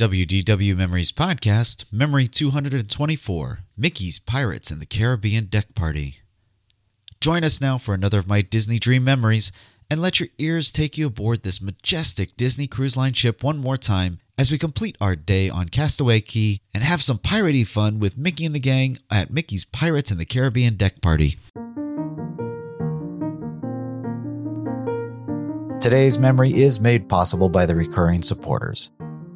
WDW Memories Podcast, Memory 224, Mickey's Pirates in the Caribbean Deck Party. Join us now for another of my Disney Dream memories, and let your ears take you aboard this majestic Disney Cruise Line ship one more time as we complete our day on Castaway Cay and have some piratey fun with Mickey and the gang at Mickey's Pirates in the Caribbean Deck Party. Today's memory is made possible by the recurring supporters.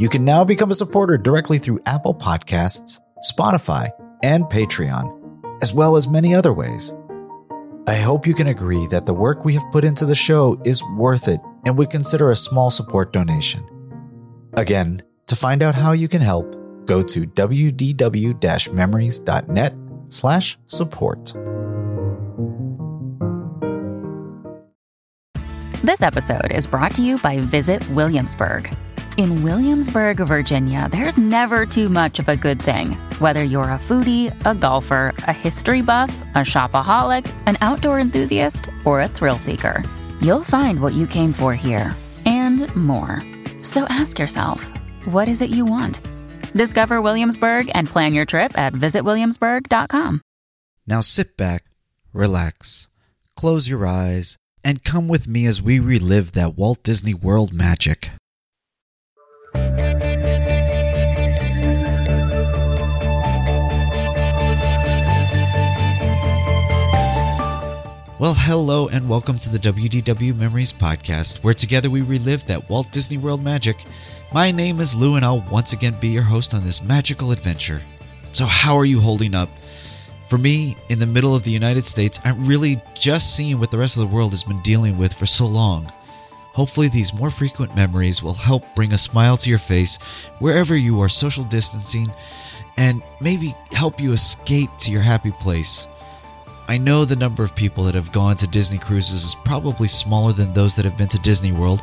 You can now become a supporter directly through Apple Podcasts, Spotify, and Patreon, as well as many other ways. I hope you can agree that the work we have put into the show is worth it and would consider a small support donation. Again, to find out how you can help, go to wdw-memories.net/support. This episode is brought to you by Visit Williamsburg. In Williamsburg, Virginia, there's never too much of a good thing. Whether you're a foodie, a golfer, a history buff, a shopaholic, an outdoor enthusiast, or a thrill seeker, you'll find what you came for here and more. So ask yourself, what is it you want? Discover Williamsburg and plan your trip at visitwilliamsburg.com. Now sit back, relax, close your eyes, and come with me as we relive that Walt Disney World magic. Well, hello and welcome to the WDW Memories Podcast, where together we relive that Walt Disney World magic. My name is Lou, and I'll once again be your host on this magical adventure. So how are you holding up? For me, in the middle of the United States, I'm really just seeing what the rest of the world has been dealing with for so long. Hopefully these more frequent memories will help bring a smile to your face wherever you are social distancing and maybe help you escape to your happy place. I know the number of people that have gone to Disney cruises is probably smaller than those that have been to Disney World,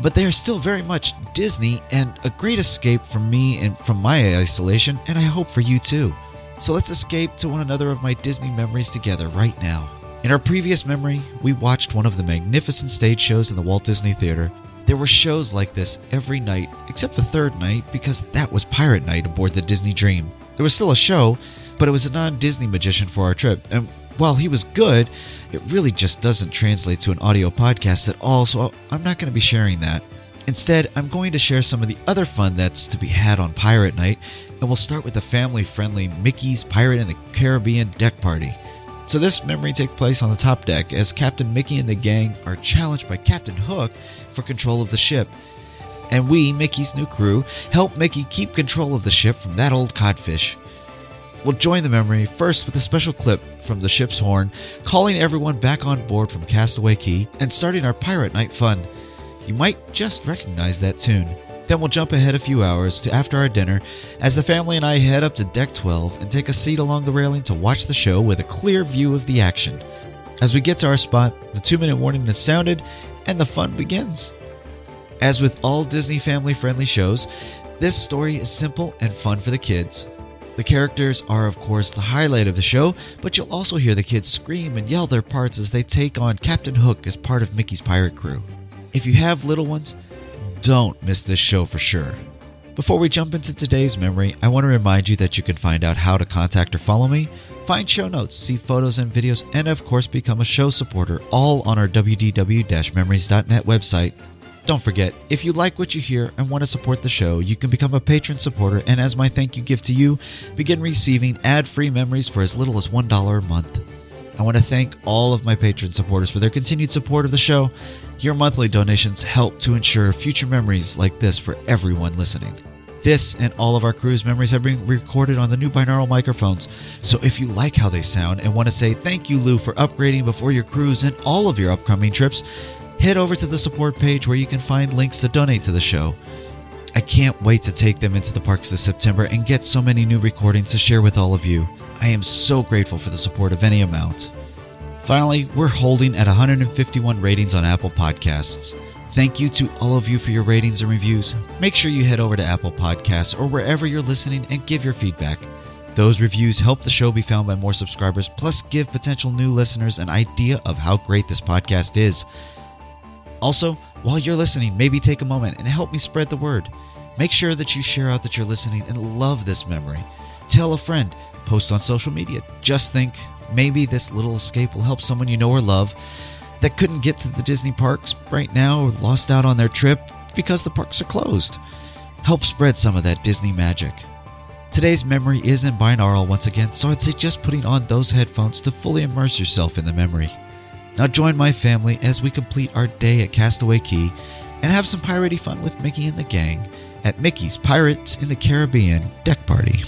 but they are still very much Disney and a great escape for me and from my isolation, and I hope for you too. So let's escape to one another of my Disney memories together right now. In our previous memory, we watched one of the magnificent stage shows in the Walt Disney Theater. There were shows like this every night, except the third night because that was Pirate Night aboard the Disney Dream. There was still a show, but it was a non-Disney magician for our trip, and while he was good, it really just doesn't translate to an audio podcast at all, so I'm not going to be sharing that. Instead, I'm going to share some of the other fun that's to be had on Pirate Night, and we'll start with the family-friendly Mickey's Pirate in the Caribbean Deck Party. So this memory takes place on the top deck as Captain Mickey and the gang are challenged by Captain Hook for control of the ship. And we, Mickey's new crew, help Mickey keep control of the ship from that old codfish. We'll join the memory first with a special clip from the ship's horn, calling everyone back on board from Castaway Cay and starting our Pirate Night fun. You might just recognize that tune. Then we'll jump ahead a few hours to after our dinner as the family and I head up to Deck 12 and take a seat along the railing to watch the show with a clear view of the action. As we get to our spot, the 2-minute warning is sounded and the fun begins. As with all Disney family-friendly shows, this story is simple and fun for the kids. The characters are, of course, the highlight of the show, but you'll also hear the kids scream and yell their parts as they take on Captain Hook as part of Mickey's pirate crew. If you have little ones, don't miss this show for sure. Before we jump into today's memory, I want to remind you that you can find out how to contact or follow me, find show notes, see photos and videos, and of course become a show supporter, all on our wdw-memories.net website. Don't forget, if you like what you hear and want to support the show, you can become a patron supporter and as my thank you gift to you, begin receiving ad-free memories for as little as $1 a month. I want to thank all of my patron supporters for their continued support of the show. Your monthly donations help to ensure future memories like this for everyone listening. This and all of our cruise memories have been recorded on the new binaural microphones, so if you like how they sound and want to say thank you, Lou, for upgrading before your cruise and all of your upcoming trips, head over to the support page where you can find links to donate to the show. I can't wait to take them into the parks this September and get so many new recordings to share with all of you. I am so grateful for the support of any amount. Finally, we're holding at 151 ratings on Apple Podcasts. Thank you to all of you for your ratings and reviews. Make sure you head over to Apple Podcasts or wherever you're listening and give your feedback. Those reviews help the show be found by more subscribers, plus give potential new listeners an idea of how great this podcast is. Also, while you're listening, maybe take a moment and help me spread the word. Make sure that you share out that you're listening and love this memory. Tell a friend, post on social media. Just think, maybe this little escape will help someone you know or love that couldn't get to the Disney parks right now or lost out on their trip because the parks are closed. Help spread some of that Disney magic. Today's memory is in binaural once again, so I'd suggest putting on those headphones to fully immerse yourself in the memory. Now join my family as we complete our day at Castaway Cay and have some piratey fun with Mickey and the gang at Mickey's Pirates in the Caribbean Deck Party.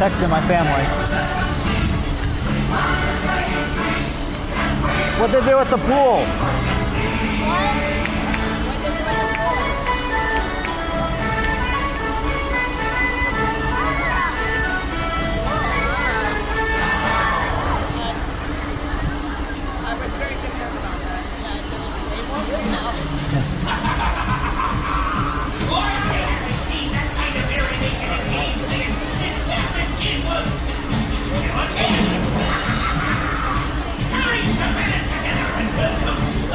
Texting my family. What'd they do at the pool? Time to get it together and welcome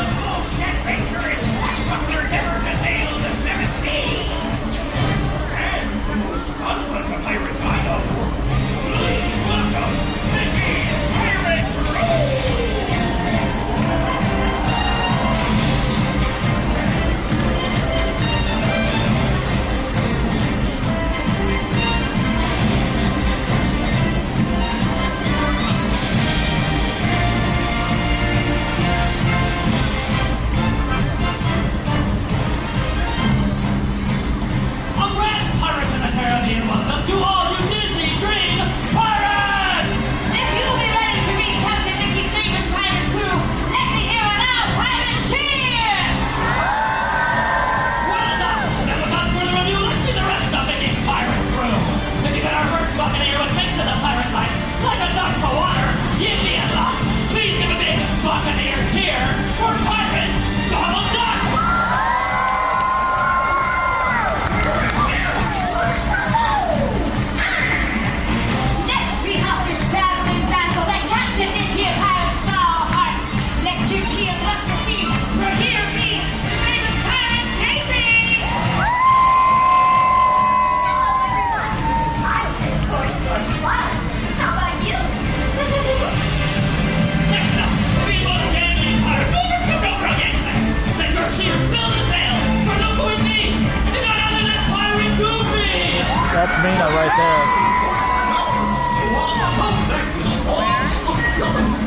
right there.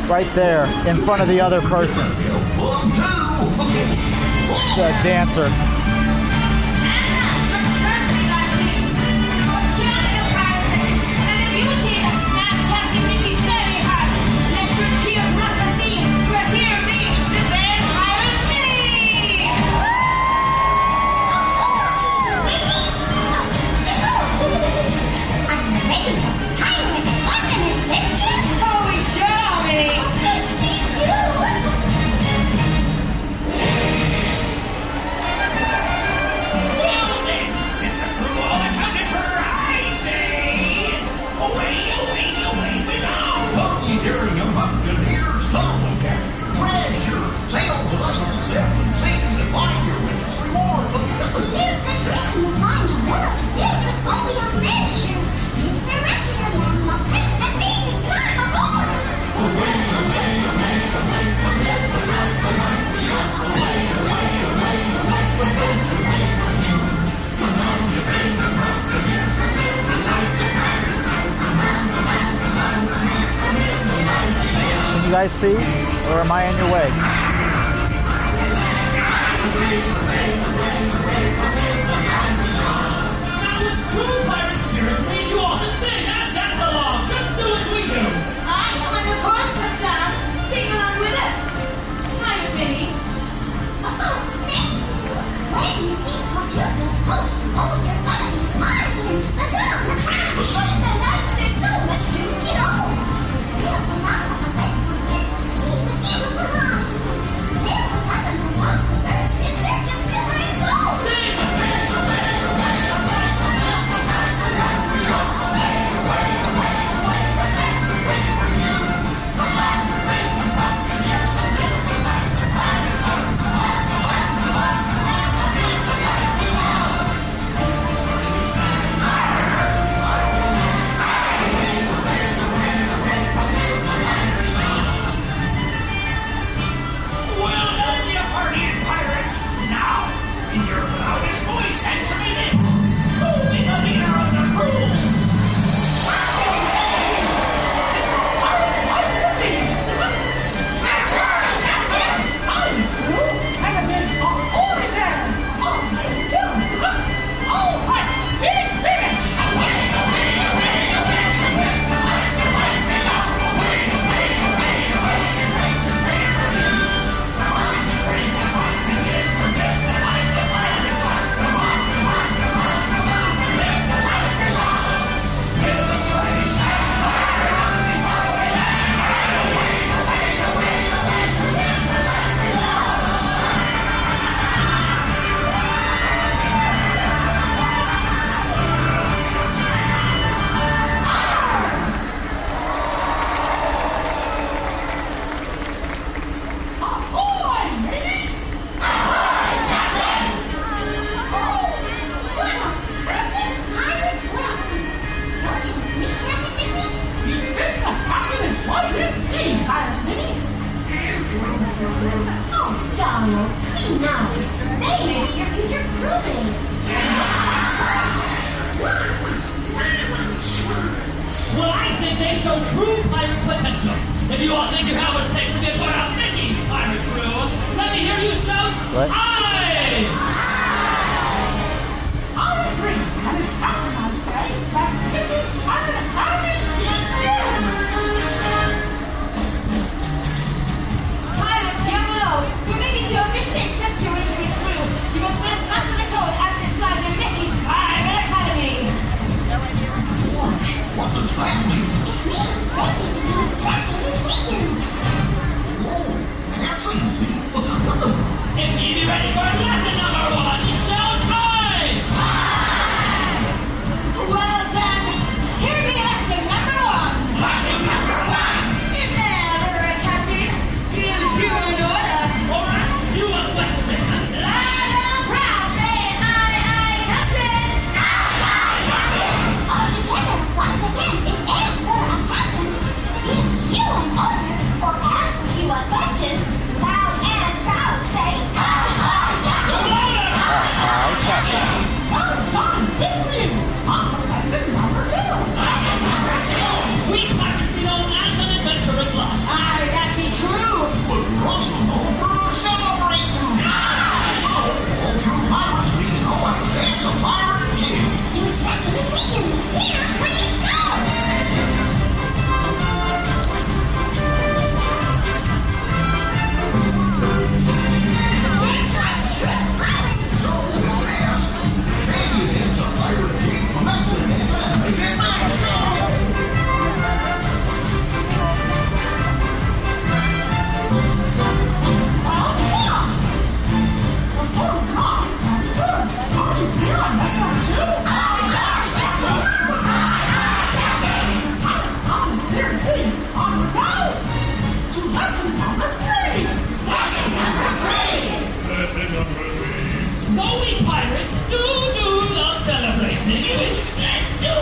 Right there, in front of the other person. The dancer. You guys see, or am I in your way? True pirate spirits need you all to sing and dance along, just do as we do. I am an chorus child, sing along with us. Hi, Minnie. Oh, thank you. When you see torture is close, all your body smiling. The sound of the lights, there's so much to know. See the mouse of the best wicked, see the game of the lions. See the heaven across the earth in search of silver and gold. Sing the game of the Here we to lesson number three. Lesson number three. Lesson number three. Though we pirates do love celebrating, you instead do.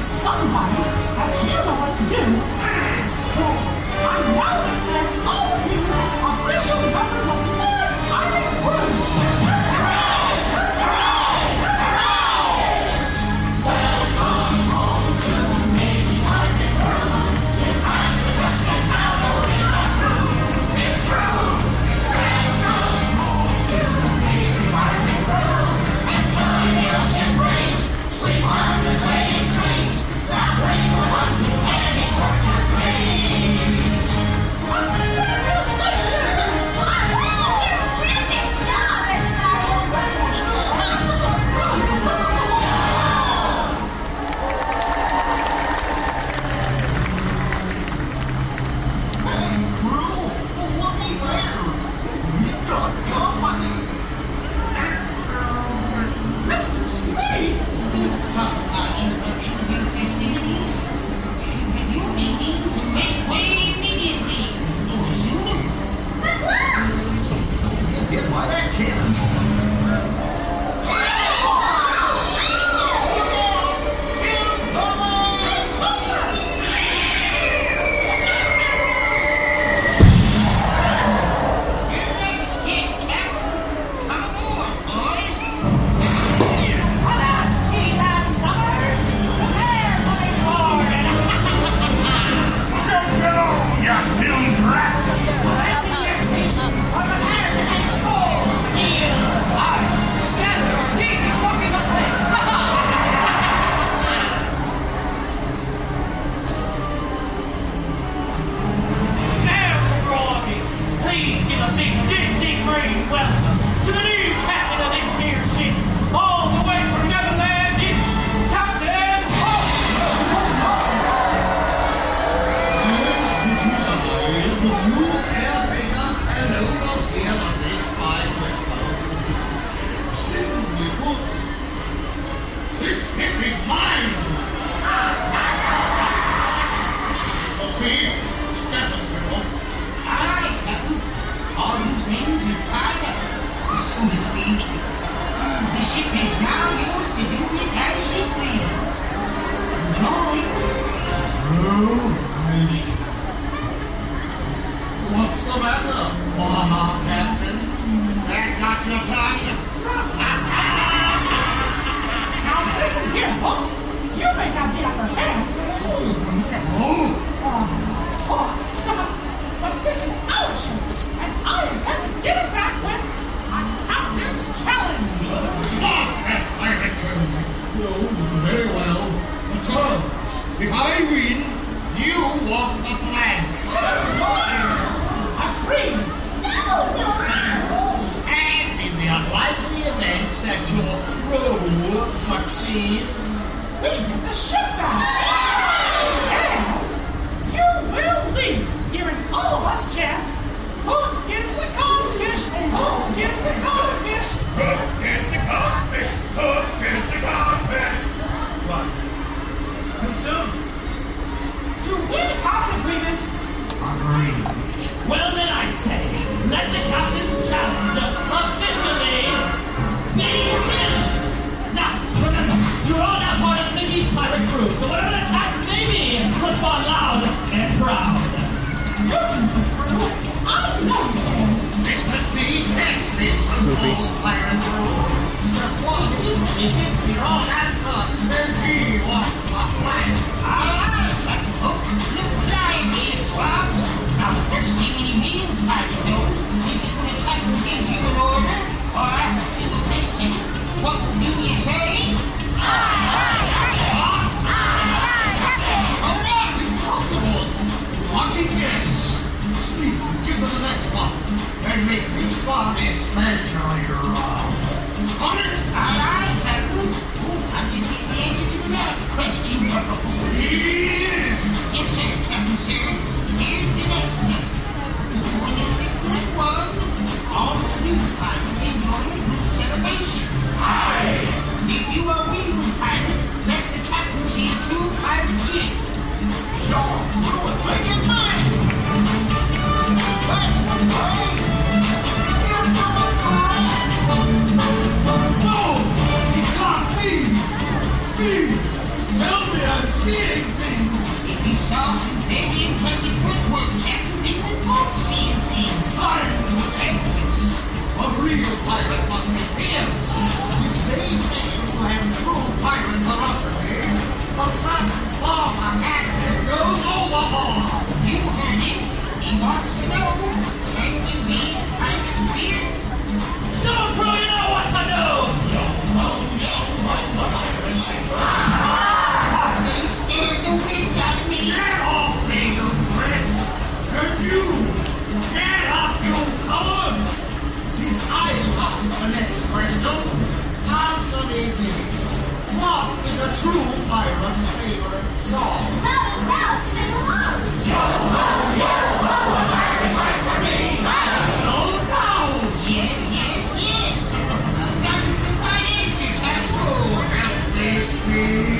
somebody that you know what to do. So I now declare all of you official members of my pirate crew. Welcome to Mickey's Pirate Crew. You guys are just an apple in my crew. It's true. Welcome home to Mickey's Pirate Crew. Enjoy the ocean breeze. Sleep on this way. Tell me I'm see anything. If you saw some very impressive footwork, Captain, we would both see things. I'm too anxious. A real pirate must be fierce. If they fail to have true pirate philosophy, a sudden form of action goes overboard. You heard him. He wants to know. Can you be pirate fierce? Someone probably know what to do. They scared the wits out of me. Get off me, you prick! And you, get up, you cowards! 'Tis I who ask the next question. Answer me this: what is a true pirate's favorite song? Sing along! Yo ho, yo ho, a pirate fight for me! No, no! Yes! That's the right answer, Castle. I got it!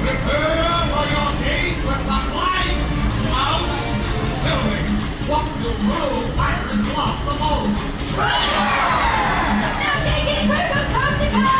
Prepare for your date with the flying mouse! Tell me, what do true pirates love the most? Treasure! Now shake it, we're from coast to coast!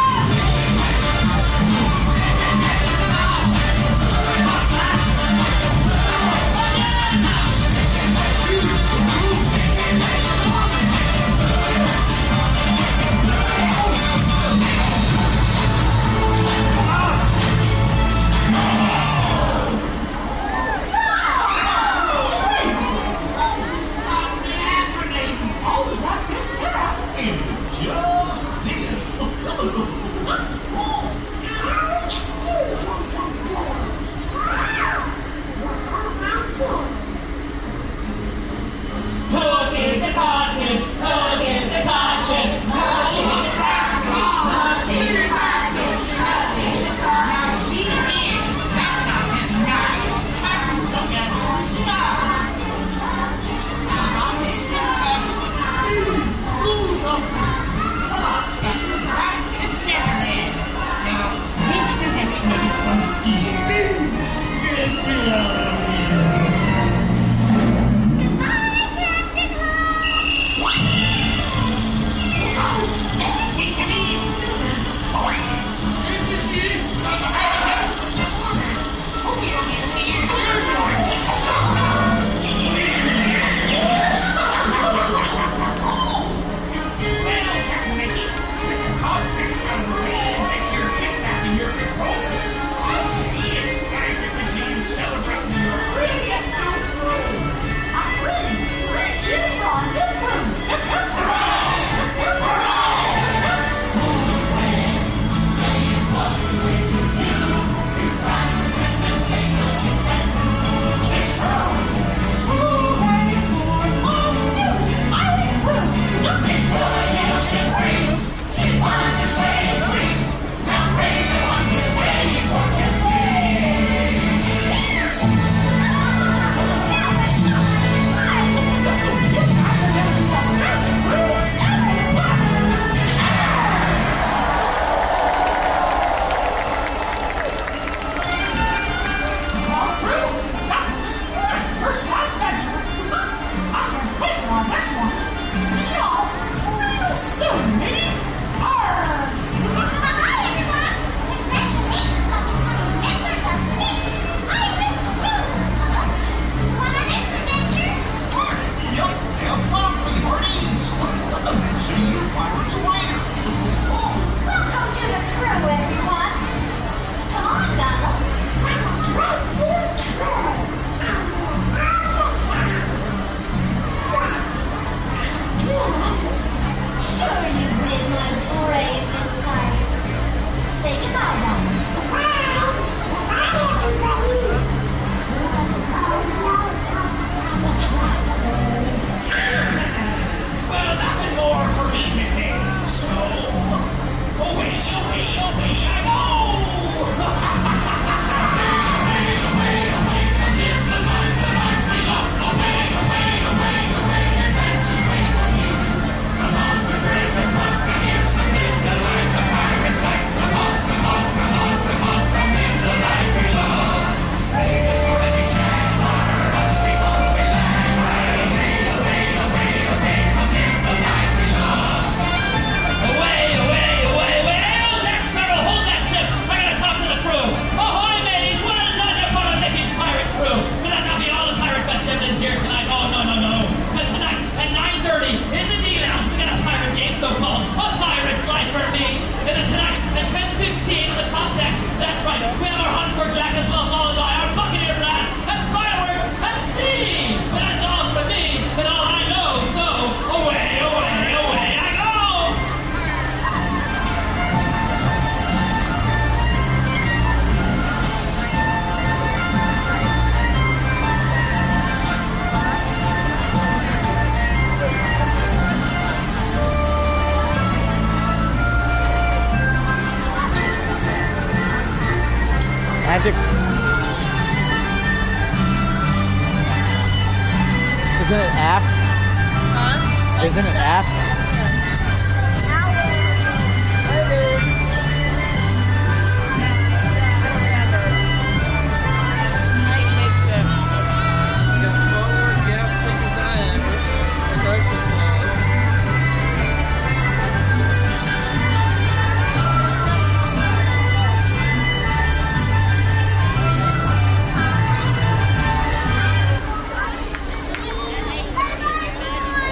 context. That's right. We have our hunt for Jack as well, followed by our buccaneer blast and fireworks at sea. That's all for me and all I know. So away, away, away I go. Magic. Isn't it aft? Huh? Isn't it aft?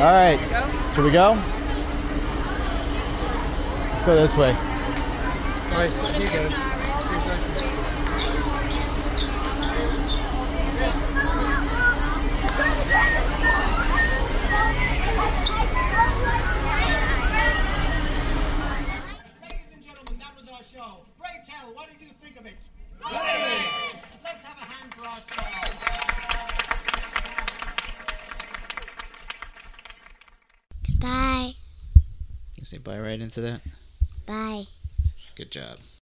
All right, should we go? Let's go this way. All right, so you go. Ladies and gentlemen, that was our show. Ray, tell, what did you think of it? Great! Let's have a hand for our show. Bye. You can say bye right into that? Bye. Good job.